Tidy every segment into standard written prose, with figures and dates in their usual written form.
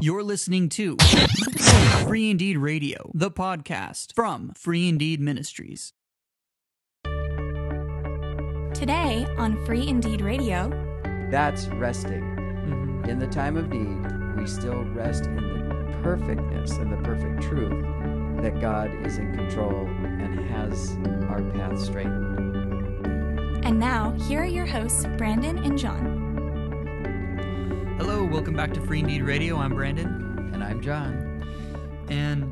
You're listening to Free Indeed Radio, the podcast from Free Indeed Ministries. Today on Free Indeed Radio, that's resting. Mm-hmm. In the time of need, we still rest in the perfectness and the perfect truth that God is in control and has our path straightened. And now, here are your hosts, Brandon and John. Hello, welcome back to Free Indeed Radio. I'm Brandon. And I'm John. And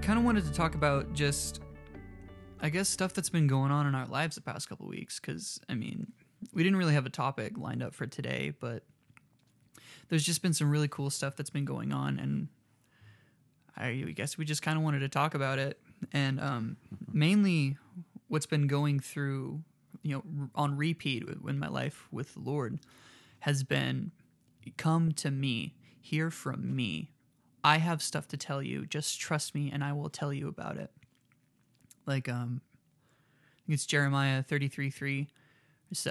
kind of wanted to talk about just, I guess, stuff that's been going on in our lives the past couple of weeks. Because, I mean, we didn't really have a topic lined up for today, but there's just been some really cool stuff that's been going on. And I guess we just kind of wanted to talk about it. And mainly what's been going through, on repeat in my life with the Lord has been, come to me, hear from me. I have stuff to tell you. Just trust me and I will tell you about it. Like, I think it's Jeremiah 33:3. It's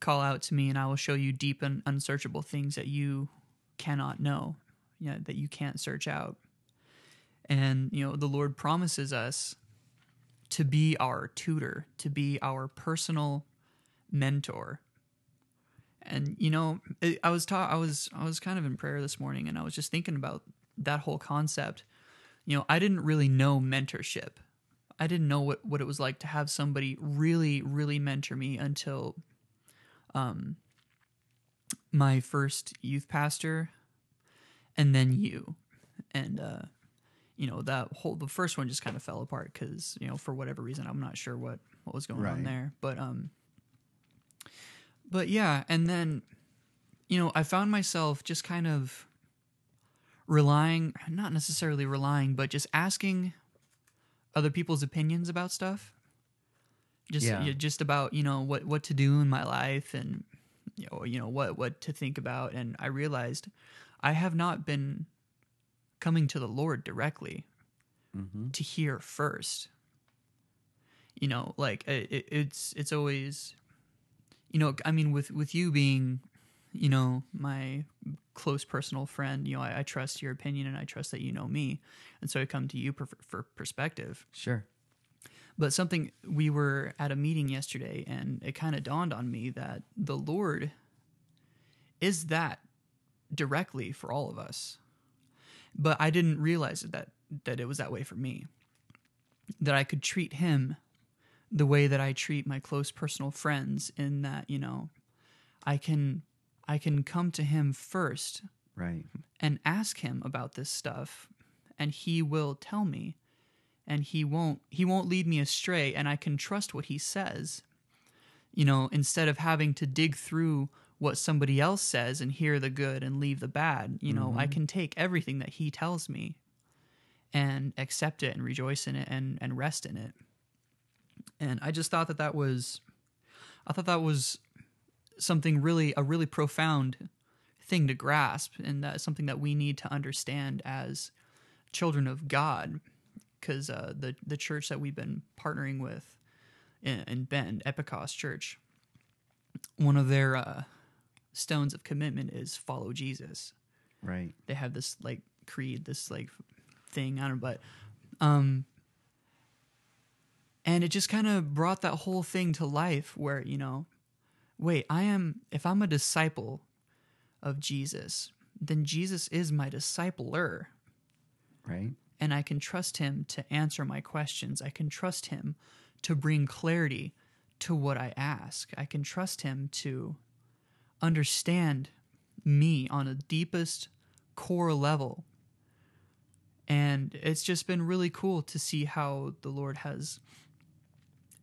call out to me and I will show you deep and unsearchable things that you cannot know, that you can't search out. And, the Lord promises us to be our tutor, to be our personal mentor. And I was kind of in prayer this morning, and I was just thinking about that whole concept. I didn't really know mentorship. I didn't know what it was like to have somebody really, really mentor me until my first youth pastor, and then you, and that whole the first one just kind of fell apart because for whatever reason I'm not sure what was going on there, but But yeah, and then, I found myself just kind of relying, not necessarily relying, but just asking other people's opinions about stuff. Just about, what to do in my life and, what to think about. And I realized I have not been coming to the Lord directly to hear first. It's always... with you being, my close personal friend, I trust your opinion and I trust that you know me. And so I come to you for perspective. Sure. But we were at a meeting yesterday and it kind of dawned on me that the Lord is that directly for all of us. But I didn't realize that it was that way for me, that I could treat him the way that I treat my close personal friends, in that, I can come to him first, right, and ask him about this stuff, and he will tell me, and he won't lead me astray, and I can trust what he says, instead of having to dig through what somebody else says and hear the good and leave the bad. I can take everything that he tells me and accept it and rejoice in it and rest in it. And I just thought that was something really profound thing to grasp, and that's something that we need to understand as children of God, because the church that we've been partnering with in Bend, Epikos Church, one of their stones of commitment is follow Jesus. Right. They have this creed, this thing. I don't know, but. And it just kind of brought that whole thing to life where, if I'm a disciple of Jesus, then Jesus is my discipler. Right. And I can trust him to answer my questions. I can trust him to bring clarity to what I ask. I can trust him to understand me on a deepest core level. And it's just been really cool to see how the Lord has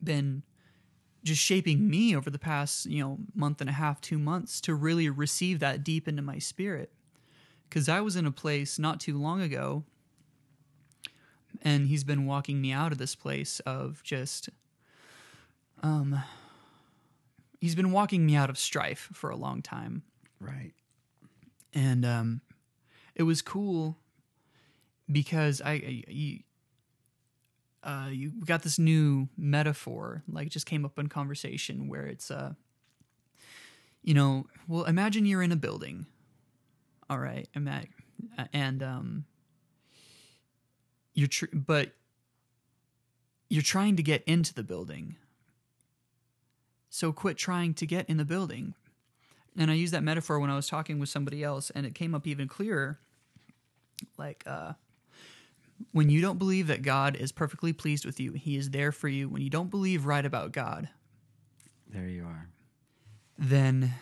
been just shaping me over the past month and a half, 2 months, to really receive that deep into my spirit. Because I was in a place not too long ago, and he's been walking me out of this place of just he's been walking me out of strife for a long time, right? And it was cool because you got this new metaphor, just came up in conversation, where it's, imagine you're in a building, all right, I'm at, and but you're trying to get into the building. So quit trying to get in the building. And I used that metaphor when I was talking with somebody else, and it came up even clearer. Like, when you don't believe that God is perfectly pleased with you, He is there for you. When you don't believe right about God, there you are. Then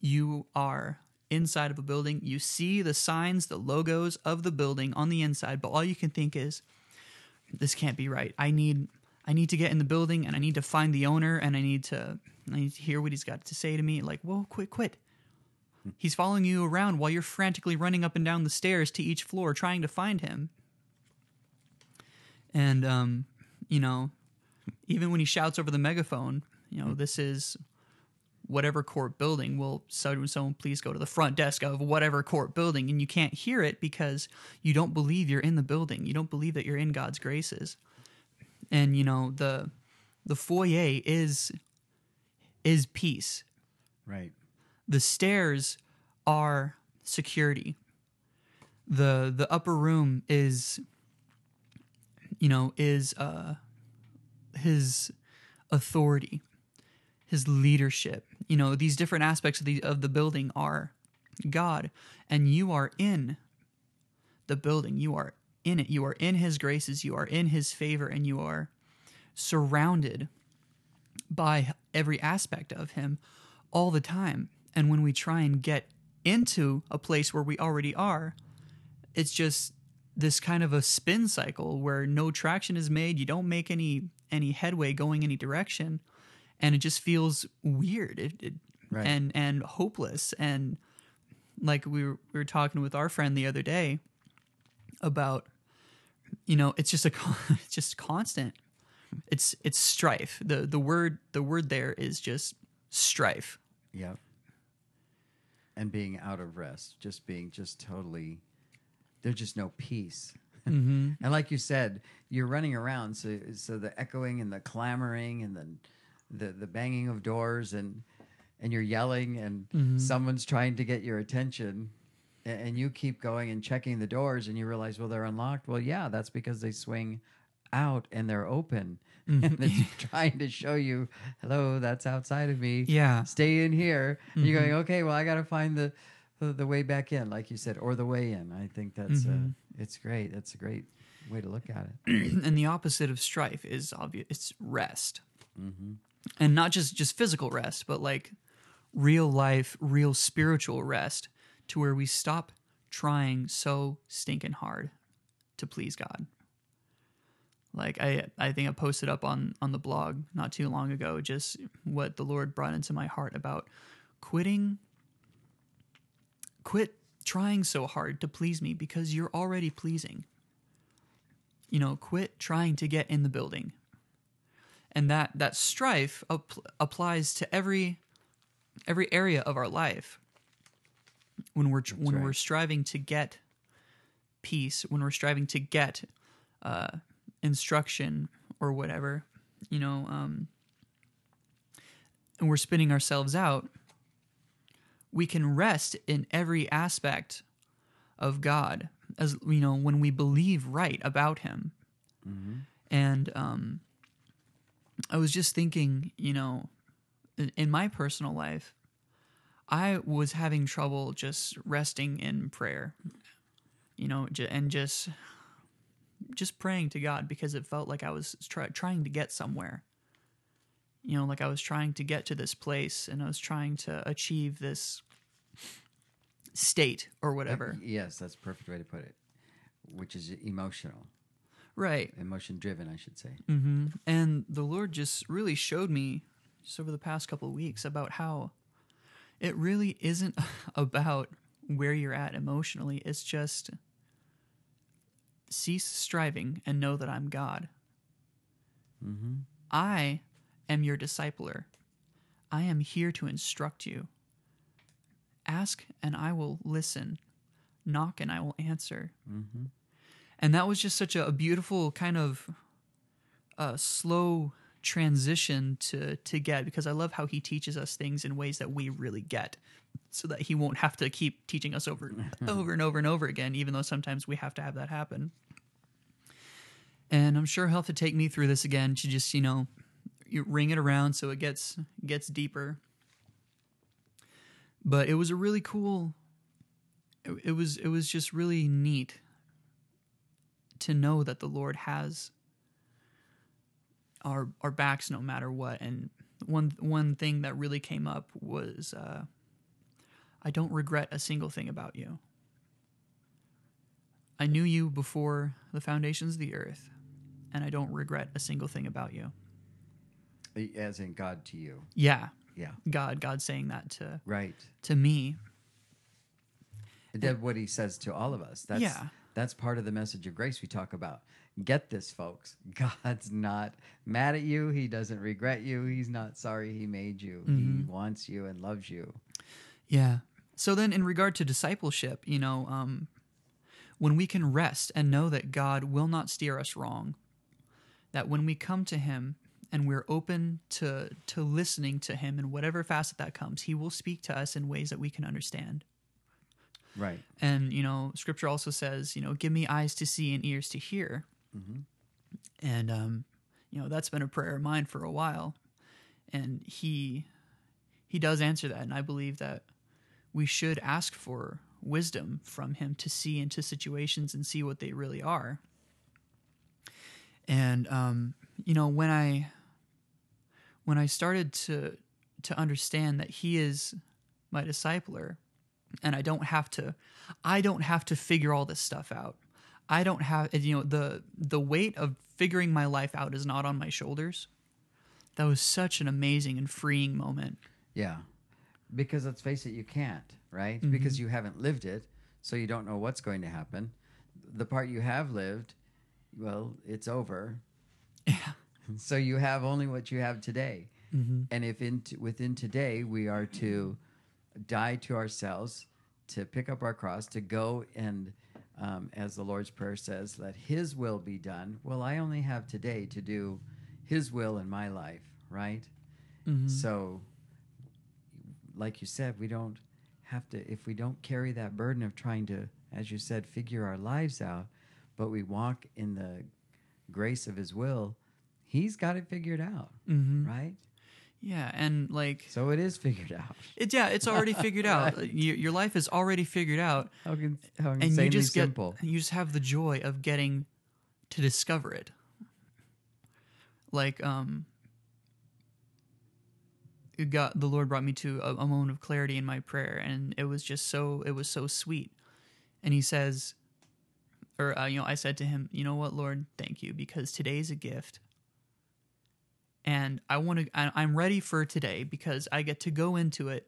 you are inside of a building. You see the signs, the logos of the building on the inside, but all you can think is, this can't be right. I need to get in the building, and I need to find the owner, and I need to hear what he's got to say to me. Like, whoa, quit. He's following you around while you're frantically running up and down the stairs to each floor trying to find him. And, you know, even when he shouts over the megaphone, you know, this is whatever court building. Will someone please go to the front desk of whatever court building? And you can't hear it because you don't believe you're in the building. You don't believe that you're in God's graces. And, you know, the foyer is peace. Right. The stairs are security. The upper room is, you know, his authority, his leadership. You know, these different aspects of the building are God, and you are in the building. You are in it. You are in His graces. You are in His favor, and you are surrounded by every aspect of Him all the time. And when we try and get into a place where we already are, it's just this kind of a spin cycle where no traction is made. You don't make any headway going any direction, and it just feels weird right. and hopeless. And like we were talking with our friend the other day about, you know, it's just constant. It's strife. The word there is just strife. Yeah. And being out of rest, just totally, there's just no peace. Mm-hmm. And like you said, you're running around, so the echoing and the clamoring and the banging of doors and you're yelling and mm-hmm. someone's trying to get your attention, and you keep going and checking the doors, and you realize, well, they're unlocked. Well, yeah, that's because they swing out and they're open. Mm-hmm. And it's trying to show you, hello, that's outside of me. Yeah. Stay in here. Mm-hmm. You're going, okay, well, I got to find the way back in, like you said, or the way in. I think that's mm-hmm. It's great. That's a great way to look at it. And the opposite of strife is obvious. It's rest. Mm-hmm. And not just physical rest, but like real life, real spiritual rest, to where we stop trying so stinking hard to please God. Like I think I posted up on the blog not too long ago just what the Lord brought into my heart about quit trying so hard to please me, because you're already pleasing. You know, quit trying to get in the building. And that strife applies to every area of our life. When we're we're striving to get peace, when we're striving to get instruction or whatever, you know, and we're spinning ourselves out, we can rest in every aspect of God, as you know, when we believe right about Him. Mm-hmm. And I was just thinking, you know, in my personal life, I was having trouble just resting in prayer, you know, and just praying to God, because it felt like I was trying to get somewhere, you know, like I was trying to get to this place, and I was trying to achieve this state or whatever. Yes, that's a perfect way to put it, which is emotional. Right. Emotion driven, I should say. Mm-hmm. And the Lord just really showed me just over the past couple of weeks about how it really isn't about where you're at emotionally. It's just, cease striving and know that I'm God. Mm-hmm. I am your discipler. I am here to instruct you. Ask and I will listen. Knock and I will answer. Mm-hmm. And that was just such a beautiful kind of slow transition to get, because I love how He teaches us things in ways that we really get. so that he won't have to keep teaching us over and over again, even though sometimes we have to have that happen. And I'm sure he'll have to take me through this again to just, you ring it around so it gets deeper. But it was a really cool, it was just really neat to know that the Lord has our backs no matter what. And one thing that really came up was, I don't regret a single thing about you. I knew you before the foundations of the earth, and I don't regret a single thing about you. As in God to you. Yeah. Yeah. God saying that to me. And that's what he says to all of us. That's part of the message of grace we talk about. Get this, folks. God's not mad at you. He doesn't regret you. He's not sorry he made you. Mm-hmm. He wants you and loves you. Yeah. So then in regard to discipleship, when we can rest and know that God will not steer us wrong, that when we come to him and we're open to listening to him in whatever facet that comes, he will speak to us in ways that we can understand. Right. And, Scripture also says, give me eyes to see and ears to hear. Mm-hmm. And, that's been a prayer of mine for a while. And he does answer that. And I believe that we should ask for wisdom from him to see into situations and see what they really are. And, when I started to understand that he is my discipler, and I don't have to figure all this stuff out. I don't have, the weight of figuring my life out is not on my shoulders. That was such an amazing and freeing moment. Yeah. Because let's face it, you can't, right? Mm-hmm. Because you haven't lived it, so you don't know what's going to happen. The part you have lived, well, it's over. Yeah. So you have only what you have today. Mm-hmm. And if within today we are to die to ourselves, to pick up our cross, to go and, as the Lord's Prayer says, let his will be done. Well, I only have today to do his will in my life, right? Mm-hmm. So, like you said, we don't have to, if we don't carry that burden of trying to, as you said, figure our lives out, but we walk in the grace of his will, he's got it figured out, mm-hmm. right? Yeah, and so it is figured out. It's already figured out. Right. Your life is already figured out. How insanely simple. You just have the joy of getting to discover it. The Lord brought me to a moment of clarity in my prayer, and it was so sweet. And he says, I said to him, you know what, Lord, thank you, because today's a gift. And I'm ready for today because I get to go into it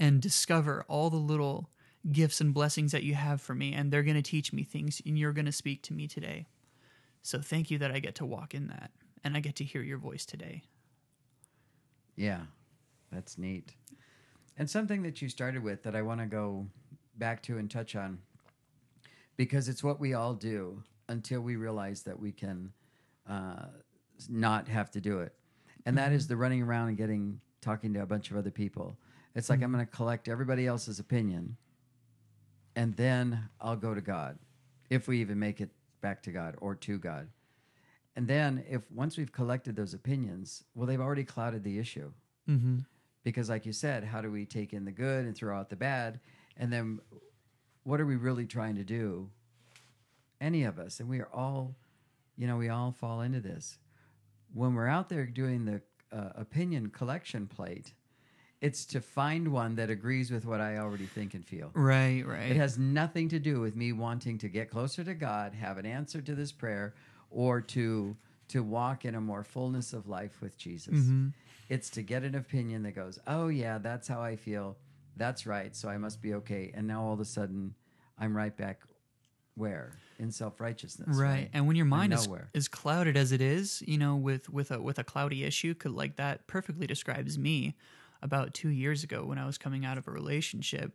and discover all the little gifts and blessings that you have for me. And they're going to teach me things, and you're going to speak to me today. So thank you that I get to walk in that, and I get to hear your voice today. Yeah, that's neat. And something that you started with that I want to go back to and touch on, because it's what we all do until we realize that we can not have to do it. And that is the running around and talking to a bunch of other people. It's like, I'm going to collect everybody else's opinion, and then I'll go to God, if we even make it back to God or to God. And then once we've collected those opinions, well, they've already clouded the issue. Mm-hmm. Because like you said, how do we take in the good and throw out the bad? And then what are we really trying to do? Any of us. And we are all, we all fall into this. When we're out there doing the opinion collection plate, it's to find one that agrees with what I already think and feel. Right, right. It has nothing to do with me wanting to get closer to God, have an answer to this prayer, or to walk in a more fullness of life with Jesus. Mm-hmm. It's to get an opinion that goes, oh, yeah, that's how I feel. That's right, so I must be okay. And now all of a sudden, I'm right back where? In self-righteousness. Right. And when your mind is clouded as it is, with a cloudy issue, like that perfectly describes me about 2 years ago when I was coming out of a relationship.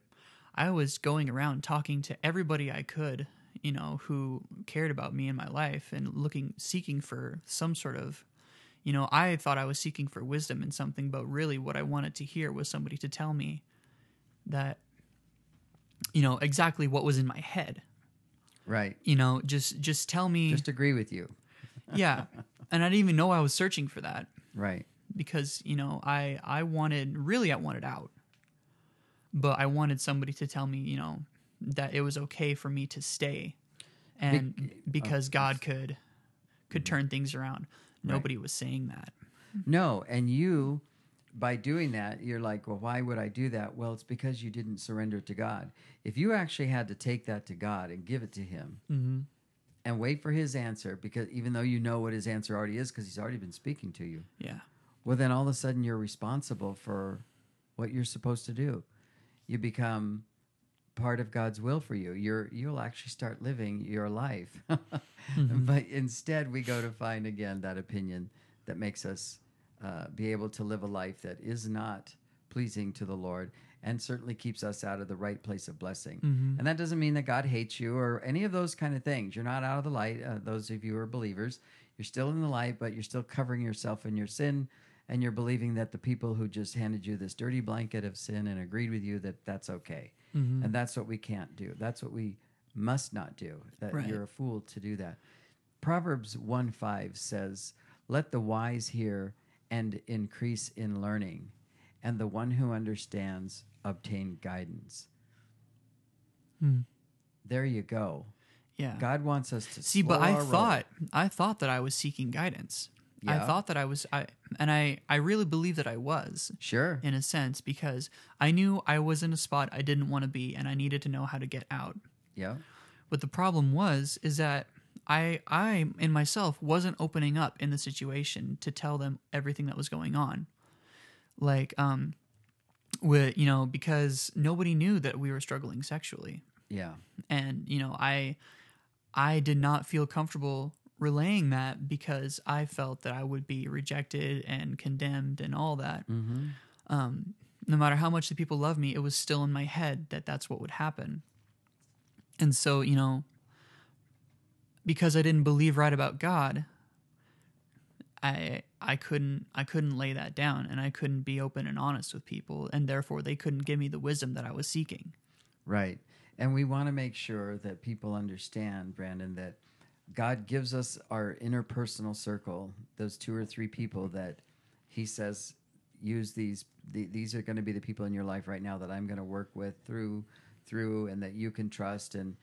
I was going around talking to everybody I could, who cared about me in my life, and seeking for some sort of, I thought I was seeking for wisdom in something, but really what I wanted to hear was somebody to tell me that, you know, exactly what was in my head. Right. You know, just tell me. Just agree with you. Yeah. And I didn't even know I was searching for that. Right. Because, you know, I wanted out. But I wanted somebody to tell me, you know, that it was okay for me to stay. And because God could turn things around. Nobody was saying that. No. And you, by doing that, you're like, well, why would I do that? Well, it's because you didn't surrender to God. If you actually had to take that to God and give it to him, mm-hmm. and wait for his answer, because even though you know what his answer already is, because he's already been speaking to you. Yeah. Well, then all of a sudden you're responsible for what you're supposed to do. You become part of God's will for you. You'll actually start living your life. Mm-hmm. But instead we go to find, again, that opinion that makes us be able to live a life that is not pleasing to the Lord and certainly keeps us out of the right place of blessing. Mm-hmm. And that doesn't mean that God hates you or any of those kind of things. You're not out of the light. Those of you who are believers, you're still in the light, but you're still covering yourself in your sin, and you're believing that the people who just handed you this dirty blanket of sin and agreed with you, that that's okay. Mm-hmm. And that's what we can't do. That's what we must not do. That right. You're a fool to do that. Proverbs 1:5 says, "Let the wise hear and increase in learning, and the one who understands obtain guidance." Hmm. There you go. Yeah. God wants us to see. But I thought that I was seeking guidance. Yeah. I thought that I was, I really believe that I was. Sure. In a sense, because I knew I was in a spot I didn't want to be, and I needed to know how to get out. Yeah. But the problem is that I in myself wasn't opening up in the situation to tell them everything that was going on. Like, you know, because nobody knew that we were struggling sexually. Yeah. And, you know, I did not feel comfortable relaying that because I felt that I would be rejected and condemned and all that. Mm-hmm. No matter how much the people loved me, it was still in my head that that's what would happen. And so, you know, because I didn't believe right about God, I couldn't lay that down, and I couldn't be open and honest with people, and therefore they couldn't give me the wisdom that I was seeking. Right. And we want to make sure that people understand, Brandon, that God gives us our interpersonal circle, those 2 or 3 people that he says, use these are going to be the people in your life right now that I'm going to work with through and that you can trust. And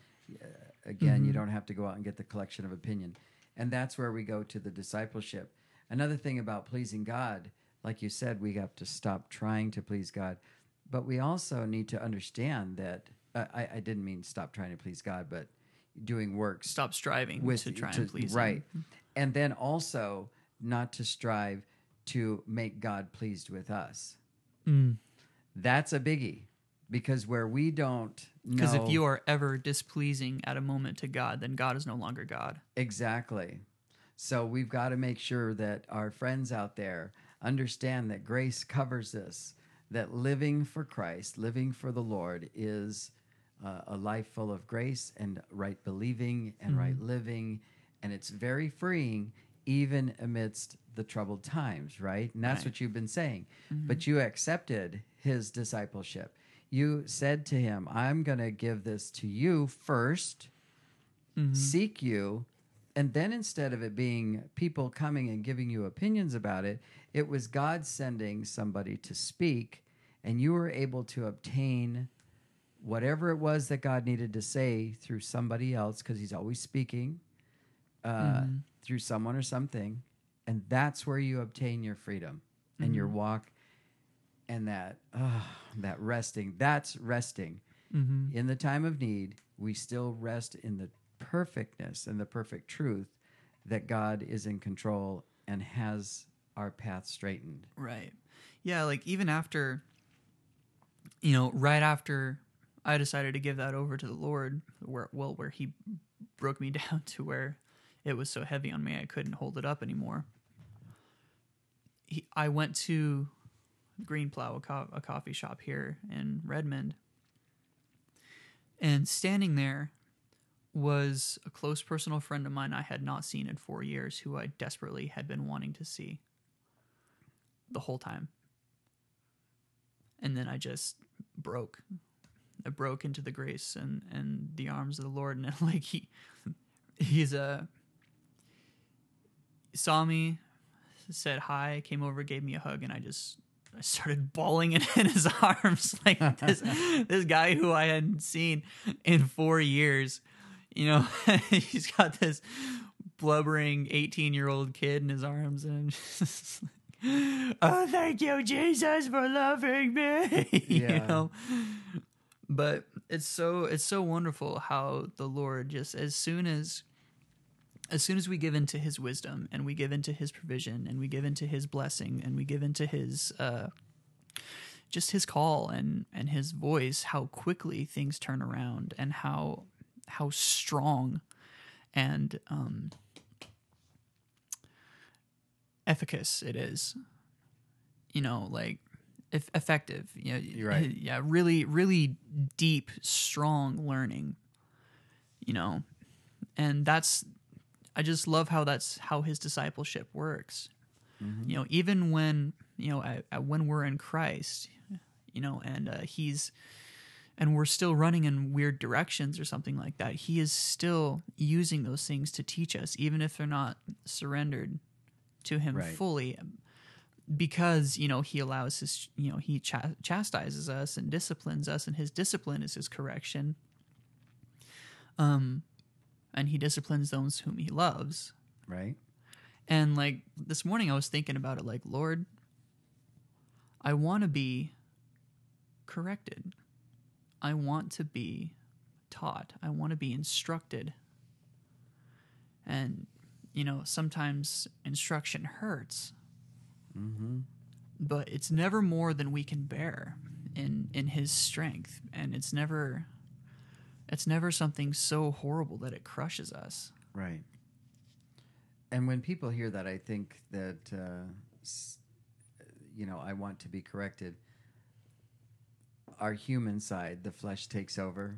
again, mm-hmm. you don't have to go out and get the collection of opinion. And that's where we go to the discipleship. Another thing about pleasing God, like you said, we have to stop trying to please God. But we also need to understand that, I didn't mean stop trying to please God, but doing work. Stop striving to try and please Him. Right. And then also not to strive to make God pleased with us. Mm. That's a biggie. Because where we don't know... Because if you are ever displeasing at a moment to God, then God is no longer God. Exactly. So we've got to make sure that our friends out there understand that grace covers this, that living for Christ, living for the Lord is a life full of grace and right believing and mm-hmm. right living, and it's very freeing even amidst the troubled times, right? And that's right. What you've been saying. Mm-hmm. But you accepted his discipleship. You said to him, I'm going to give this to you first, mm-hmm. seek you, and then instead of it being people coming and giving you opinions about it, it was God sending somebody to speak, and you were able to obtain whatever it was that God needed to say through somebody else, because he's always speaking mm-hmm. through someone or something, and that's where you obtain your freedom mm-hmm. and your walk. And that resting, that's resting. Mm-hmm. In the time of need, we still rest in the perfectness and the perfect truth that God is in control and has our path straightened. Right. Yeah, like even after, you know, right after I decided to give that over to the Lord, where he broke me down to where it was so heavy on me I couldn't hold it up anymore, I went to Green Plow, a coffee shop here in Redmond. And standing there was a close personal friend of mine I had not seen in 4 years, who I desperately had been wanting to see the whole time. And then I just broke. It broke into the grace and the arms of the Lord. And like he's saw me, said hi, came over, gave me a hug, and I started bawling in his arms, like this guy who I hadn't seen in 4 years. You know, he's got this blubbering 18-year-old kid in his arms, and I'm just like, oh, thank you, Jesus, for loving me. Yeah. You know, but it's so wonderful how the Lord just as soon as we give into his wisdom and we give into his provision and we give into his blessing and we give into his just his call and his voice, how quickly things turn around and how strong and efficacious it is, you know, like effective, you know. You're right. Yeah, really, really deep, strong learning, you know, and that's. I just love how that's how his discipleship works. Mm-hmm. You know, even when, you know, when we're in Christ, you know, and we're still running in weird directions or something like that, he is still using those things to teach us, even if they're not surrendered to him right. fully, because, you know, he allows his, you know, he chastises us and disciplines us, and his discipline is his correction. And he disciplines those whom he loves. Right. And like this morning I was thinking about it, like, Lord, I want to be corrected. I want to be taught. I want to be instructed. And, you know, sometimes instruction hurts. Mm-hmm. But it's never more than we can bear in his strength. And it's never something so horrible that it crushes us. Right. And when people hear that, I think that, you know, I want to be corrected. Our human side, the flesh takes over.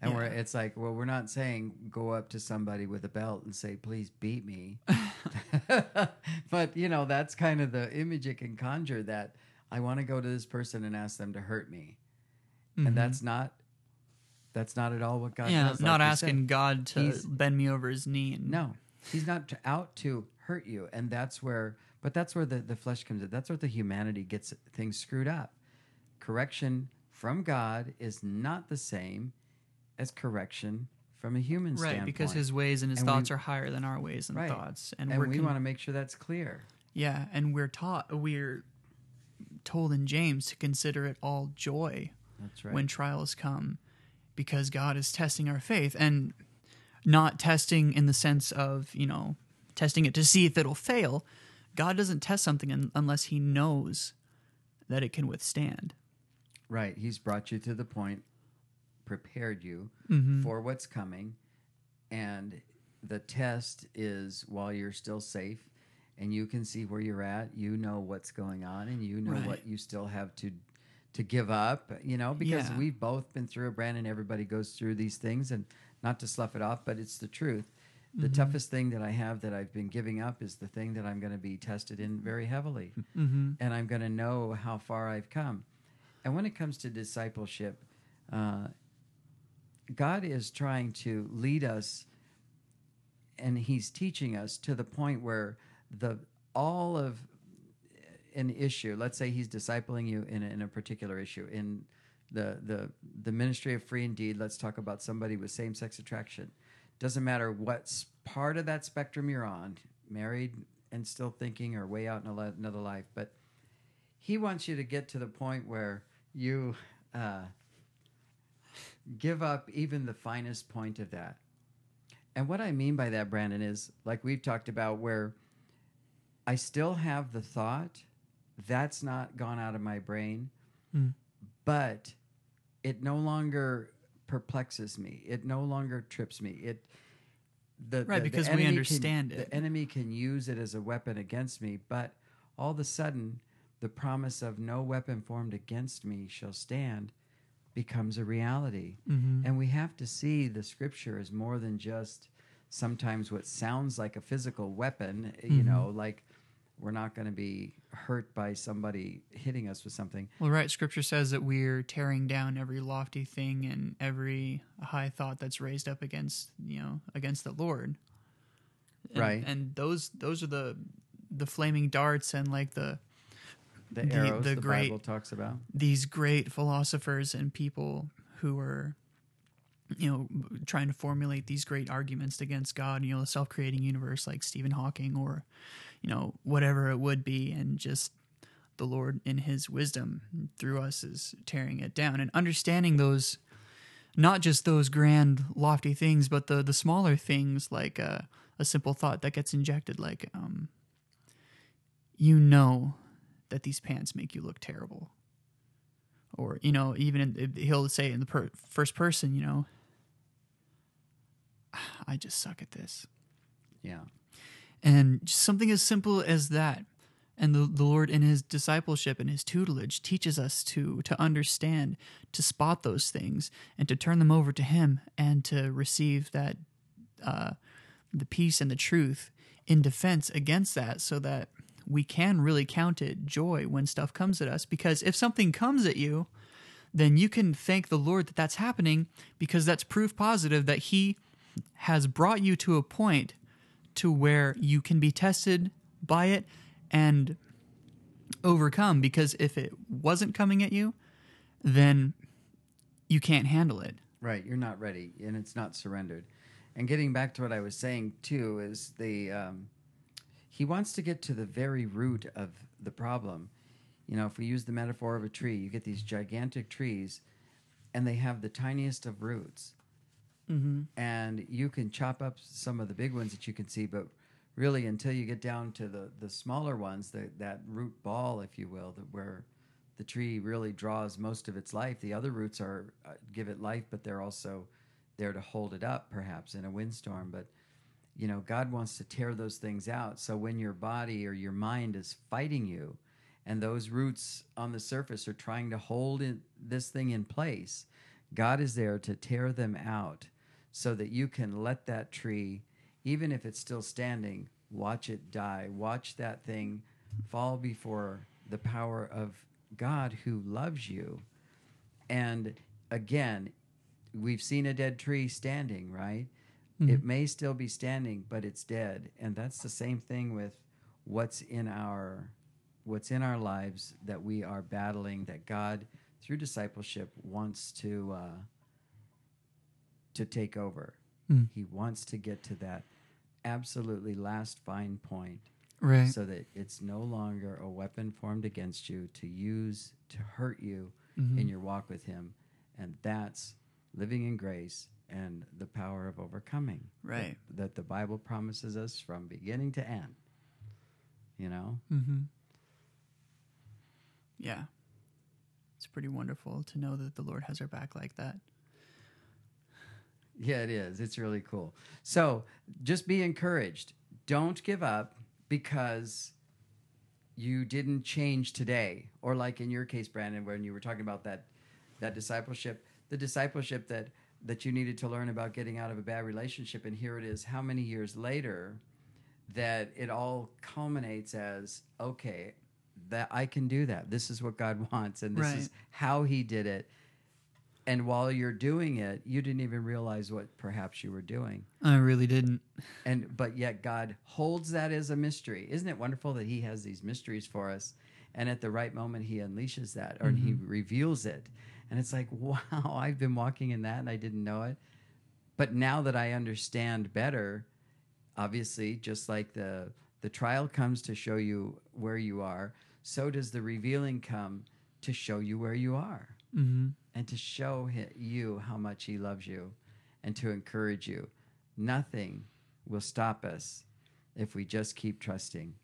And yeah. It's like, well, we're not saying go up to somebody with a belt and say, please beat me. But, you know, that's kind of the image it can conjure, that I want to go to this person and ask them to hurt me. Mm-hmm. And that's not at all what God does. Yeah, not like asking God to bend me over his knee. No, he's not out to hurt you. And that's where the flesh comes in. That's where the humanity gets things screwed up. Correction from God is not the same as correction from a human standpoint. Right, because his ways and his thoughts are higher than our ways and thoughts. And we want to make sure that's clear. Yeah, and we're told in James to consider it all joy when trials come. Because God is testing our faith, and not testing in the sense of, you know, testing it to see if it'll fail. God doesn't test something unless he knows that it can withstand. Right. He's brought you to the point, prepared you mm-hmm. for what's coming, and the test is while you're still safe and you can see where you're at, you know what's going on, and you know what you still have to give up, you know, because we've both been through it, Brandon. Everybody goes through these things, and not to slough it off, but it's the truth. The mm-hmm. toughest thing that I have that I've been giving up is the thing that I'm going to be tested in very heavily, mm-hmm. and I'm going to know how far I've come. And when it comes to discipleship, God is trying to lead us, and he's teaching us to the point where all of an issue, let's say he's discipling you in a particular issue. In the ministry of Free Indeed, let's talk about somebody with same-sex attraction. Doesn't matter what part of that spectrum you're on, married and still thinking, or way out in another life, but he wants you to get to the point where you give up even the finest point of that. And what I mean by that, Brandon, is like we've talked about, where I still have the thought, that's not gone out of my brain, but it no longer perplexes me. It no longer trips me. Because we understand it. The enemy can use it as a weapon against me, but all of a sudden, the promise of no weapon formed against me shall stand becomes a reality. Mm-hmm. And we have to see the scripture as more than just sometimes what sounds like a physical weapon, you mm-hmm. know, like We're not going to be hurt by somebody hitting us with something. Well, right. Scripture says that we're tearing down every lofty thing and every high thought that's raised up against, you know, against the Lord. And, right. And those are the flaming darts and like the arrows the great, Bible talks about. These great philosophers and people who are, you know, trying to formulate these great arguments against God, you know, the self-creating universe like Stephen Hawking or, you know, whatever it would be. And just the Lord in his wisdom through us is tearing it down and understanding those, not just those grand lofty things, but the smaller things like a simple thought that gets injected. Like, you know, that these pants make you look terrible. Or, you know, even he'll say in the first person, you know, I just suck at this. Yeah. And just something as simple as that. And the Lord in his discipleship and his tutelage teaches us to understand, to spot those things and to turn them over to him and to receive that the peace and the truth in defense against that so that we can really count it joy when stuff comes at us, because if something comes at you, then you can thank the Lord that that's happening, because that's proof positive that he has brought you to a point to where you can be tested by it and overcome. Because if it wasn't coming at you, then you can't handle it. Right. You're not ready and it's not surrendered. And getting back to what I was saying too, is the, he wants to get to the very root of the problem. You know, if we use the metaphor of a tree, you get these gigantic trees, and they have the tiniest of roots. Mm-hmm. And you can chop up some of the big ones that you can see, but really until you get down to the smaller ones, that root ball, if you will, where the tree really draws most of its life. The other roots are give it life, but they're also there to hold it up, perhaps, in a windstorm. But you know, God wants to tear those things out. So when your body or your mind is fighting you and those roots on the surface are trying to hold this thing in place, God is there to tear them out so that you can let that tree, even if it's still standing, watch it die. Watch that thing fall before the power of God who loves you. And again, we've seen a dead tree standing, right? Mm-hmm. It may still be standing, but it's dead. And that's the same thing with what's in our lives that we are battling, that God, through discipleship, wants to take over. Mm. He wants to get to that absolutely last fine point, right? So that it's no longer a weapon formed against you to use to hurt you mm-hmm. in your walk with him. And that's living in grace and the power of overcoming, right? That the Bible promises us from beginning to end, you know? Mm-hmm. Yeah. It's pretty wonderful to know that the Lord has our back like that. Yeah, it is. It's really cool. So just be encouraged. Don't give up because you didn't change today. Or like in your case, Brandon, when you were talking about that discipleship, the discipleship that you needed to learn about getting out of a bad relationship, and here it is how many years later that it all culminates as, okay, that I can do that. This is what God wants, and this is how he did it. And while you're doing it, you didn't even realize what perhaps you were doing. I really didn't. But yet God holds that as a mystery. Isn't it wonderful that he has these mysteries for us, and at the right moment he unleashes that, or mm-hmm. he reveals it. And it's like, wow, I've been walking in that and I didn't know it. But now that I understand better, obviously, just like the trial comes to show you where you are, so does the revealing come to show you where you are mm-hmm. and to show you how much he loves you and to encourage you. Nothing will stop us if we just keep trusting.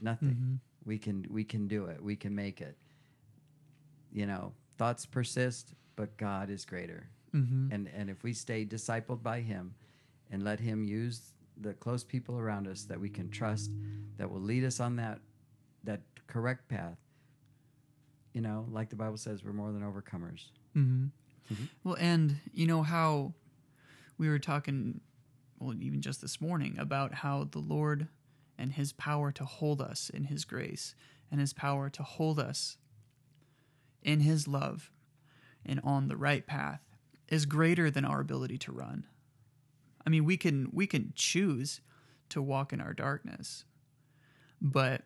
Nothing. Mm-hmm. We can do it. We can make it, you know. Thoughts persist, but God is greater. Mm-hmm. And if we stay discipled by him and let him use the close people around us that we can trust, that will lead us on that correct path, you know, like the Bible says, we're more than overcomers. Mm-hmm. Mm-hmm. Well, and you know how we were talking, well, even just this morning, about how the Lord and his power to hold us in his grace, and his power to hold us in his love and on the right path is greater than our ability to run. I mean, we can choose to walk in our darkness, but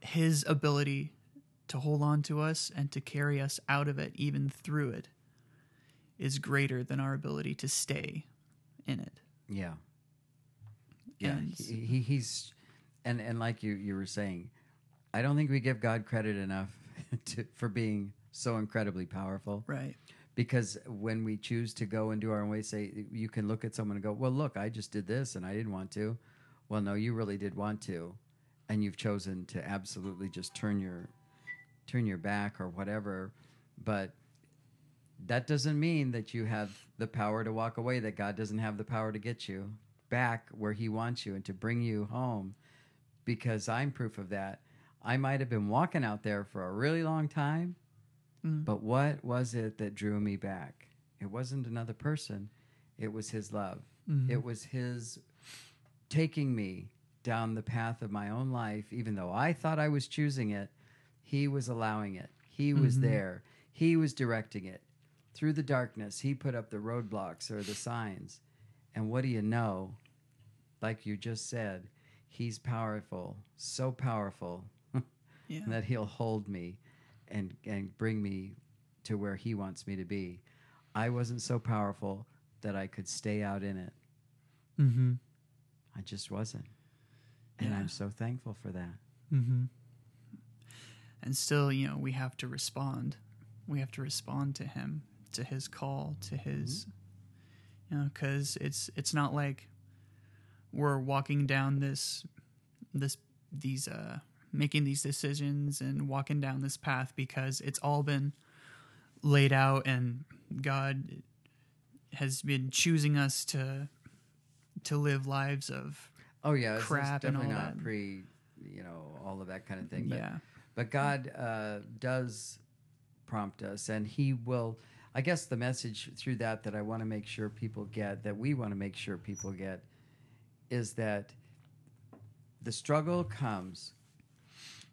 his ability to hold on to us and to carry us out of it, even through it, is greater than our ability to stay in it. Yeah. Yeah. And he's, and like you were saying, I don't think we give God credit enough for being so incredibly powerful. Right. Because when we choose to go and do our own way, say, you can look at someone and go, well, look, I just did this and I didn't want to. Well, no, you really did want to. And you've chosen to absolutely just turn your back or whatever. But that doesn't mean that you have the power to walk away, that God doesn't have the power to get you back where he wants you and to bring you home, because I'm proof of that. I might have been walking out there for a really long time, but what was it that drew me back? It wasn't another person. It was his love. Mm-hmm. It was his taking me down the path of my own life, even though I thought I was choosing it. He was allowing it. He was there. He was directing it. Through the darkness, he put up the roadblocks or the signs. And what do you know? Like you just said, he's powerful, so powerful yeah. that he'll hold me and bring me to where he wants me to be. I wasn't so powerful that I could stay out in it. Mm-hmm. I just wasn't. And I'm so thankful for that. Mm-hmm. And still, you know, we have to respond. We have to respond to him, to his call, to his, you know, because it's not like we're walking down making these decisions and walking down this path because it's all been laid out and God has been choosing us to live lives of crap and all that. It's definitely not pre, you know, all of that kind of thing. But yeah. But God does prompt us, and he will. I guess the message through that I want to make sure people get, that we want to make sure people get, is that the struggle comes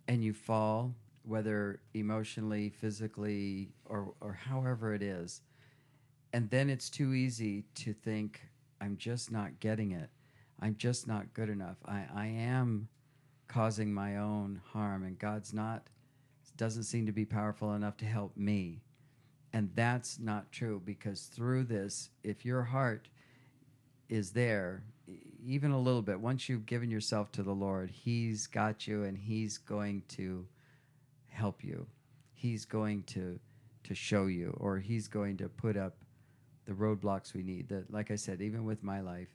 and you fall, whether emotionally, physically, or however it is, and then it's too easy to think, I'm just not getting it. I'm just not good enough. I am causing my own harm, and God's doesn't seem to be powerful enough to help me. And that's not true, because through this, if your heart is there, even a little bit, once you've given yourself to the Lord, he's got you and he's going to help you. He's going to show you, or he's going to put up the roadblocks we need. That, like I said, even with my life,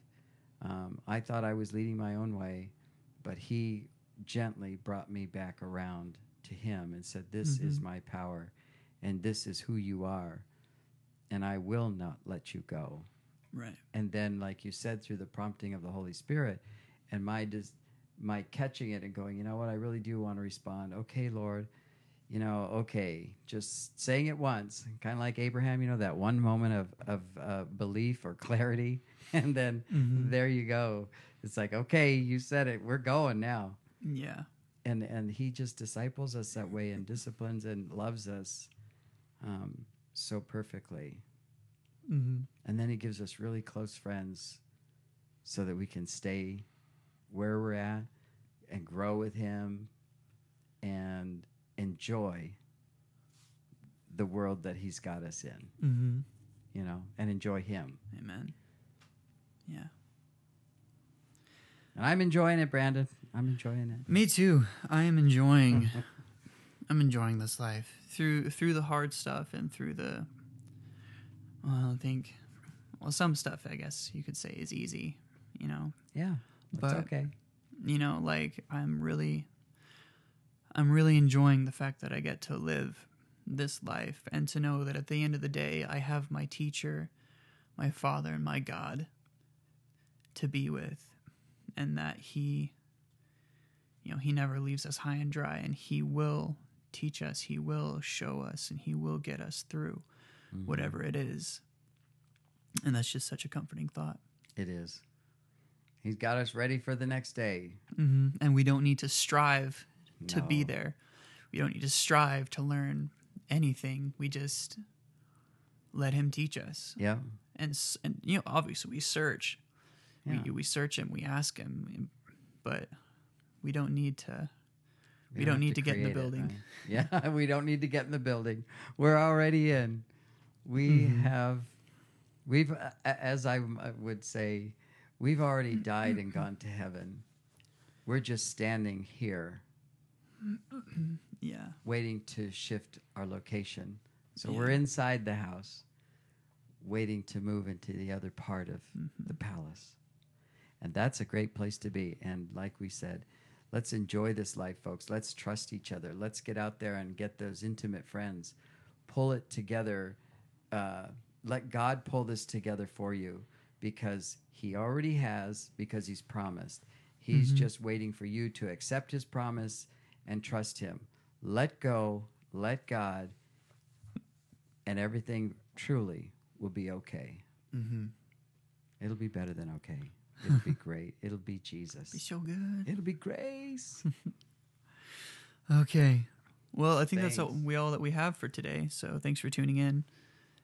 I thought I was leading my own way, but he gently brought me back around to him and said, this is my power, and this is who you are, and I will not let you go. Right. And then, like you said, through the prompting of the Holy Spirit, and my catching it and going, you know what, I really do want to respond. Okay, Lord, you know, okay, just saying it once, kind of like Abraham, you know, that one moment of belief or clarity, and then there you go. It's like, okay, you said it, we're going now. Yeah. And he just disciples us that way and disciplines and loves us so perfectly. Mm-hmm. And then he gives us really close friends so that we can stay where we're at and grow with him and enjoy the world that he's got us in, you know, and enjoy him. Amen. Yeah. And I'm enjoying it, Brandon. I'm enjoying it. Me too. I am enjoying. I'm enjoying this life through the hard stuff and through the. Well, I think. Well, some stuff I guess you could say is easy, you know. Yeah, but it's okay. You know, like I'm really enjoying the fact that I get to live this life and to know that at the end of the day I have my teacher, my Father, and my God to be with. And that he, you know, he never leaves us high and dry, and he will teach us, he will show us, and he will get us through whatever it is. And that's just such a comforting thought. It is. He's got us ready for the next day. Mm-hmm. And we don't need to strive to be there. We don't need to strive to learn anything. We just let him teach us. Yeah. And you know, obviously we search. Yeah. We search him, we ask him, but we don't need to... We don't need to get in the building. It, right? Yeah, we don't need to get in the building. We're already in. We we've, as I would say, we've already died and gone to heaven. We're just standing here. Yeah. Waiting to shift our location. So we're inside the house, waiting to move into the other part of the palace. And that's a great place to be. And like we said, let's enjoy this life, folks. Let's trust each other. Let's get out there and get those intimate friends. Pull it together. Let God pull this together for you, because he already has, because he's promised. He's just waiting for you to accept his promise and trust him. Let go, let God, and everything truly will be okay. Mm-hmm. It'll be better than okay. It'll be great. It'll be Jesus. It'll be so good. It'll be grace. Okay. Well, I think that's all that we have for today. So thanks for tuning in,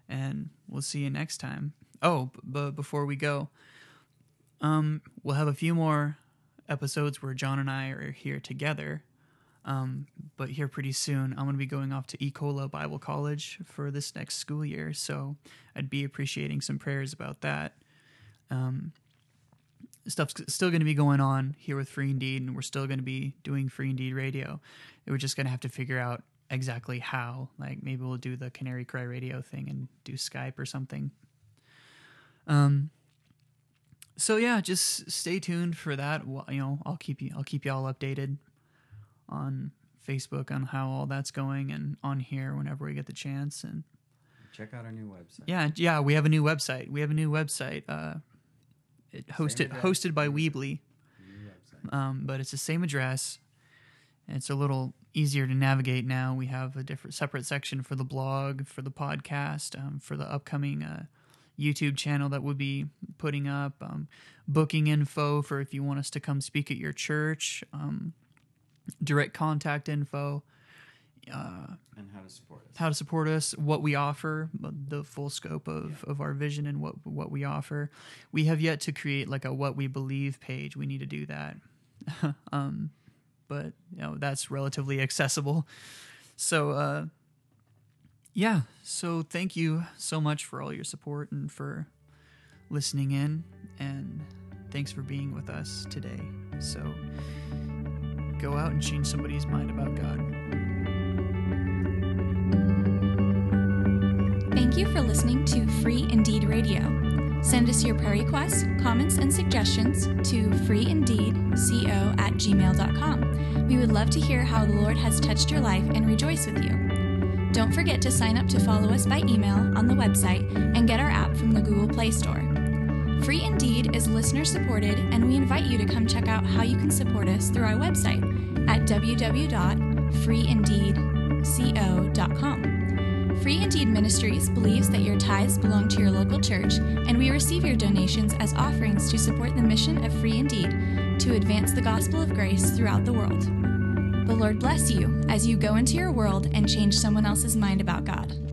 and we'll see you next time. Oh, but before we go, we'll have a few more episodes where John and I are here together. But here pretty soon, I'm going to be going off to Ecola Bible College for this next school year. So I'd be appreciating some prayers about that. Stuff's still going to be going on here with Free Indeed, and we're still going to be doing Free Indeed Radio. We're just going to have to figure out exactly how. Like, maybe we'll do the Canary Cry Radio thing and do Skype or something. So yeah, just stay tuned for that. Well, you know, I'll keep you all updated on Facebook on how all that's going, and on here whenever we get the chance. And check out our new website. Yeah, we have a new website. Hosted by Weebly, but it's the same address. It's a little easier to navigate now. We have a separate section for the blog, for the podcast, for the upcoming YouTube channel that we'll be putting up, booking info for if you want us to come speak at your church, direct contact info, and how to support us, what we offer, the full scope of our vision and what we offer. We have yet to create like a what we believe page. We need to do that. But you know, that's relatively accessible. So yeah, so thank you so much for all your support and for listening in, and thanks for being with us today. So go out and change somebody's mind about God. Thank you for listening to Free Indeed Radio. Send us your prayer requests, comments, and suggestions to freeindeedco@gmail.com. We would love to hear how the Lord has touched your life and rejoice with you. Don't forget to sign up to follow us by email on the website and get our app from the Google Play Store. Free Indeed is listener supported, and we invite you to come check out how you can support us through our website at www.freeindeedco.com. Free Indeed Ministries believes that your tithes belong to your local church, and we receive your donations as offerings to support the mission of Free Indeed to advance the gospel of grace throughout the world. The Lord bless you as you go into your world and change someone else's mind about God.